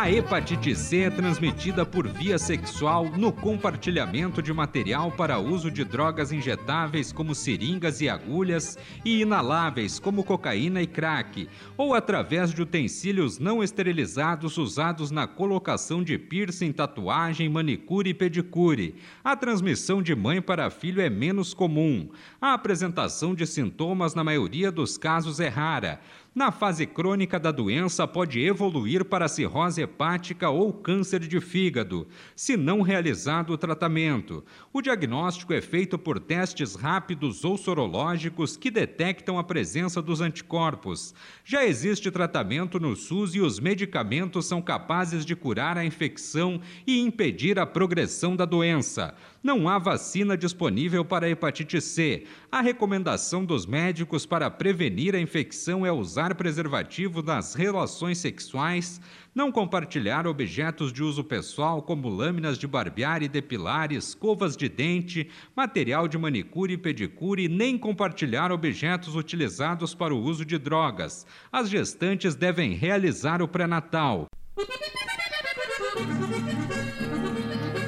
A hepatite C é transmitida por via sexual no compartilhamento de material para uso de drogas injetáveis como seringas e agulhas e inaláveis como cocaína e crack, ou através de utensílios não esterilizados usados na colocação de piercing, tatuagem, manicure e pedicure. A transmissão de mãe para filho é menos comum. A apresentação de sintomas na maioria dos casos é rara. Na fase crônica da doença, pode evoluir para cirrose hepática ou câncer de fígado, se não realizado o tratamento. O diagnóstico é feito por testes rápidos ou sorológicos que detectam a presença dos anticorpos. Já existe tratamento no SUS e os medicamentos são capazes de curar a infecção e impedir a progressão da doença. Não há vacina disponível para a hepatite C. A recomendação dos médicos para prevenir a infecção é usar preservativo nas relações sexuais, não compartilhar objetos de uso pessoal como lâminas de barbear e depilar, escovas de dente, material de manicure e pedicure, nem compartilhar objetos utilizados para o uso de drogas. As gestantes devem realizar o pré-natal.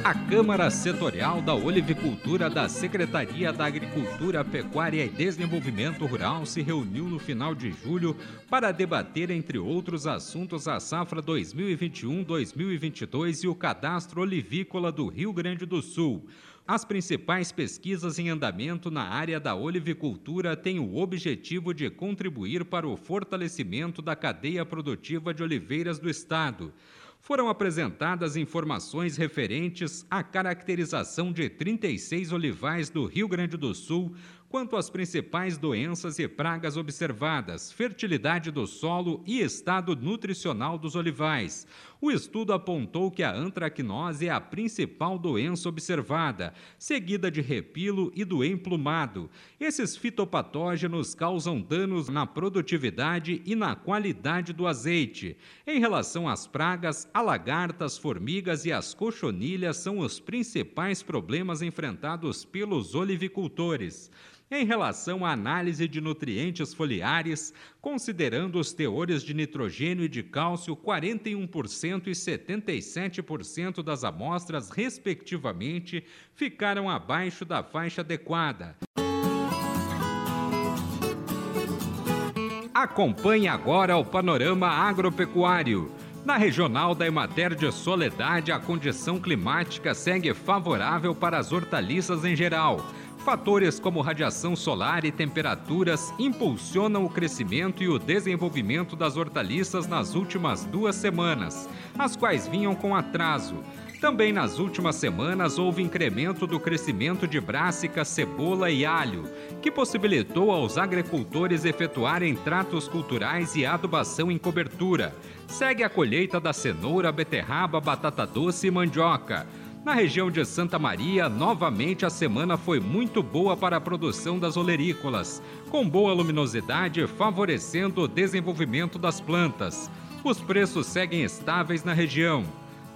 A Câmara Setorial da Olivicultura da Secretaria da Agricultura, Pecuária e Desenvolvimento Rural se reuniu no final de julho para debater, entre outros assuntos, a safra 2021-2022 e o Cadastro Olivícola do Rio Grande do Sul. As principais pesquisas em andamento na área da olivicultura têm o objetivo de contribuir para o fortalecimento da cadeia produtiva de oliveiras do estado. Foram apresentadas informações referentes à caracterização de 36 olivais do Rio Grande do Sul, quanto às principais doenças e pragas observadas, fertilidade do solo e estado nutricional dos olivais. O estudo apontou que a antracnose é a principal doença observada, seguida de repilo e do emplumado. Esses fitopatógenos causam danos na produtividade e na qualidade do azeite. Em relação às pragas, a lagartas, formigas e as cochonilhas são os principais problemas enfrentados pelos olivicultores. Em relação à análise de nutrientes foliares, considerando os teores de nitrogênio e de cálcio, 41% e 77% das amostras, respectivamente, ficaram abaixo da faixa adequada. Acompanhe agora o panorama agropecuário. Na regional da Emater de Soledade, a condição climática segue favorável para as hortaliças em geral. Fatores como radiação solar e temperaturas impulsionam o crescimento e o desenvolvimento das hortaliças nas últimas 2 semanas, as quais vinham com atraso. Também nas últimas semanas houve incremento do crescimento de brássica, cebola e alho, que possibilitou aos agricultores efetuarem tratos culturais e adubação em cobertura. Segue a colheita da cenoura, beterraba, batata doce e mandioca. Na região de Santa Maria, novamente a semana foi muito boa para a produção das olerícolas, com boa luminosidade favorecendo o desenvolvimento das plantas. Os preços seguem estáveis na região.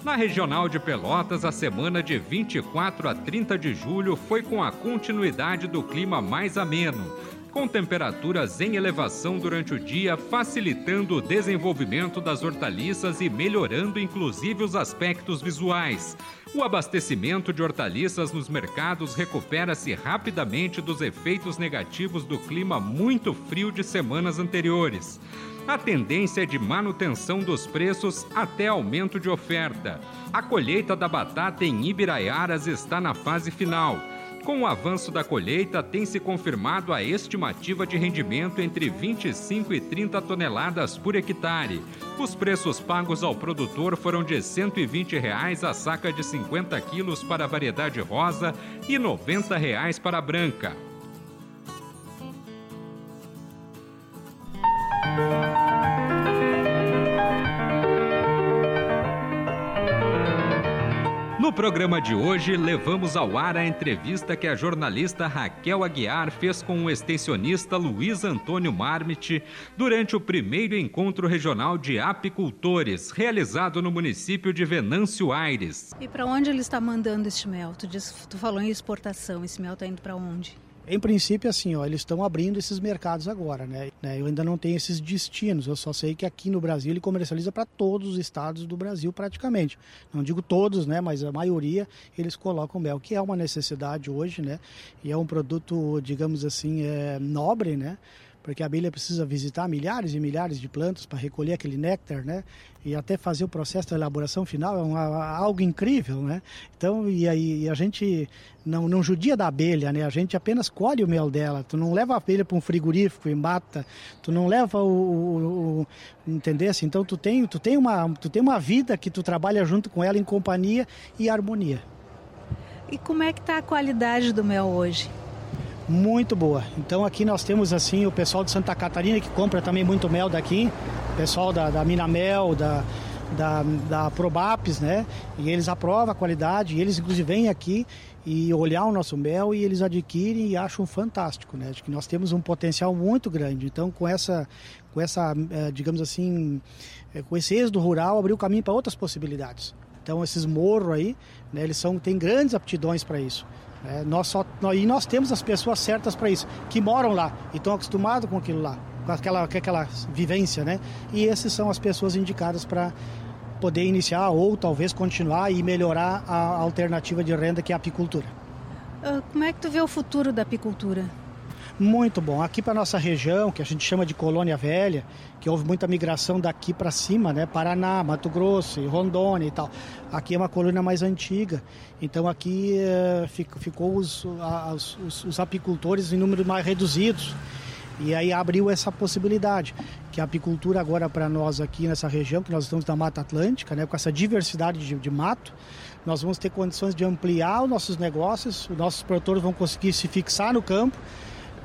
Na regional de Pelotas, a semana de 24 a 30 de julho foi com a continuidade do clima mais ameno, com temperaturas em elevação durante o dia, facilitando o desenvolvimento das hortaliças e melhorando inclusive os aspectos visuais. O abastecimento de hortaliças nos mercados recupera-se rapidamente dos efeitos negativos do clima muito frio de semanas anteriores. A tendência é de manutenção dos preços até aumento de oferta. A colheita da batata em Ibiraiaras está na fase final. Com o avanço da colheita, tem se confirmado a estimativa de rendimento entre 25 e 30 toneladas por hectare. Os preços pagos ao produtor foram de R$ 120 a saca de 50 quilos para a variedade rosa e R$ 90 para a branca. No programa de hoje, levamos ao ar a entrevista que a jornalista Raquel Aguiar fez com o extensionista Luiz Antônio Marmitt durante o primeiro encontro regional de apicultores, realizado no município de Venâncio Aires. E para onde ele está mandando este mel? Tu falou em exportação, esse mel está indo para onde? Em princípio, assim, ó, eles estão abrindo esses mercados agora, né? Eu ainda não tenho esses destinos, eu só sei que aqui no Brasil ele comercializa para todos os estados do Brasil praticamente. Não digo todos, né? Mas a maioria eles colocam mel, que é uma necessidade hoje, né? E é um produto, digamos assim, nobre, né? Porque a abelha precisa visitar milhares e milhares de plantas para recolher aquele néctar, né? E até fazer o processo da elaboração final é algo incrível, né? Então, e aí a gente não judia da abelha, né? A gente apenas colhe o mel dela. Tu não leva a abelha para um frigorífico e mata, tu não leva entendesse? Então tu tem uma vida que tu trabalha junto com ela em companhia e harmonia. E como é que está a qualidade do mel hoje? Muito boa. Então aqui nós temos assim o pessoal de Santa Catarina que compra também muito mel daqui, o pessoal da Minamel, da Probapes, né? E eles aprovam a qualidade, e eles inclusive vêm aqui e olhar o nosso mel e eles adquirem e acham fantástico, né? Acho que nós temos um potencial muito grande. Então com essa, digamos assim, com esse êxodo rural abriu o caminho para outras possibilidades. Então esses morros aí, né, eles têm grandes aptidões para isso. Nós temos as pessoas certas para isso, que moram lá e estão acostumados com aquilo lá, com aquela vivência, né? E essas são as pessoas indicadas para poder iniciar ou talvez continuar e melhorar a alternativa de renda que é a apicultura. Como é que tu vê o futuro da apicultura? Muito bom. Aqui para a nossa região, que a gente chama de Colônia Velha, que houve muita migração daqui para cima, né? Paraná, Mato Grosso, Rondônia e tal. Aqui é uma colônia mais antiga, então aqui ficou os apicultores em número mais reduzidos. E aí abriu essa possibilidade, que a apicultura agora para nós aqui nessa região, que nós estamos na Mata Atlântica, né, com essa diversidade de mato, nós vamos ter condições de ampliar os nossos negócios, os nossos produtores vão conseguir se fixar no campo.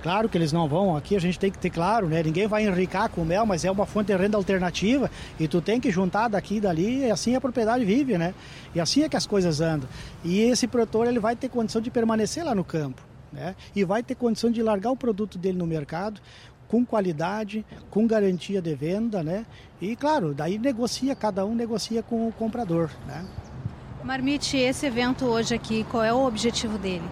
Claro que eles não vão, aqui a gente tem que ter claro, né? Ninguém vai enricar com mel, mas é uma fonte de renda alternativa e tu tem que juntar daqui e dali e assim a propriedade vive, né? E assim é que as coisas andam. E esse produtor ele vai ter condição de permanecer lá no campo, né? E vai ter condição de largar o produto dele no mercado com qualidade, com garantia de venda, né? E claro, daí cada um negocia com o comprador, né? Marmitt, esse evento hoje aqui, qual é o objetivo dele?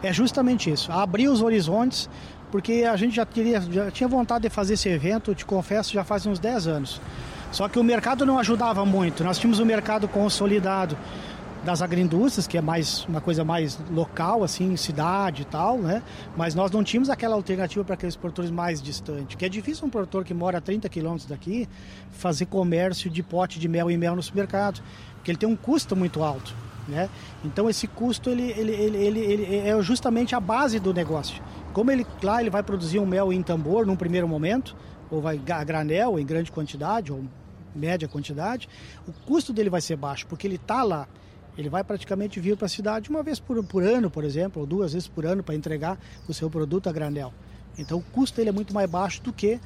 É justamente isso, abrir os horizontes, porque a gente já tinha vontade de fazer esse evento, eu te confesso, já faz uns 10 anos. Só que o mercado não ajudava muito, nós tínhamos um mercado consolidado das agroindústrias, que é mais uma coisa mais local, assim, cidade e tal, né? Mas nós não tínhamos aquela alternativa para aqueles produtores mais distantes, que é difícil um produtor que mora a 30 quilômetros daqui fazer comércio de pote de mel em mel no supermercado, porque ele tem um custo muito alto. Né? Então esse custo ele é justamente a base do negócio. Como ele vai produzir um mel em tambor num primeiro momento, ou vai a granel em grande quantidade ou média quantidade, o custo dele vai ser baixo, porque ele está lá. Ele vai praticamente vir para a cidade uma vez por ano, por exemplo, ou duas vezes por ano para entregar o seu produto a granel. Então o custo dele é muito mais baixo do que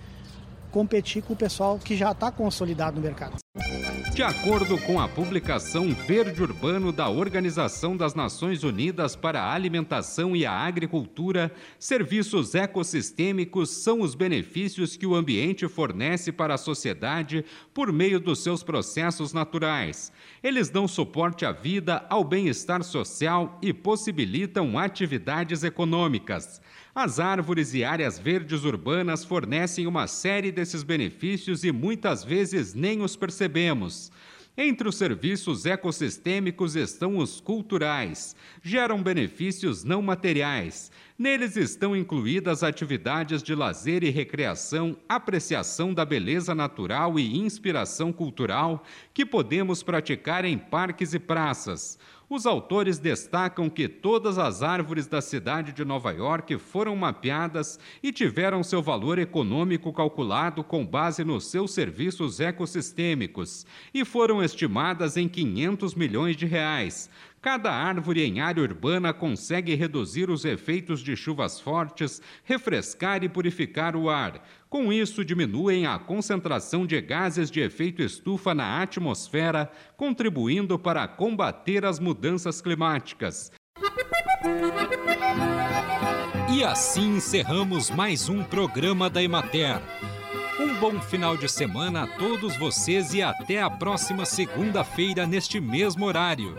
competir com o pessoal que já está consolidado no mercado. De acordo com a publicação Verde Urbano da Organização das Nações Unidas para a Alimentação e a Agricultura, serviços ecossistêmicos são os benefícios que o ambiente fornece para a sociedade por meio dos seus processos naturais. Eles dão suporte à vida, ao bem-estar social e possibilitam atividades econômicas. As árvores e áreas verdes urbanas fornecem uma série desses benefícios e muitas vezes nem os percebemos. Entre os serviços ecossistêmicos estão os culturais. Geram benefícios não materiais. Neles estão incluídas atividades de lazer e recreação, apreciação da beleza natural e inspiração cultural que podemos praticar em parques e praças. Os autores destacam que todas as árvores da cidade de Nova York foram mapeadas e tiveram seu valor econômico calculado com base nos seus serviços ecossistêmicos e foram estimadas em 500 milhões de reais. Cada árvore em área urbana consegue reduzir os efeitos de chuvas fortes, refrescar e purificar o ar. Com isso, diminuem a concentração de gases de efeito estufa na atmosfera, contribuindo para combater as mudanças climáticas. E assim encerramos mais um programa da EMATER. Um bom final de semana a todos vocês e até a próxima segunda-feira neste mesmo horário.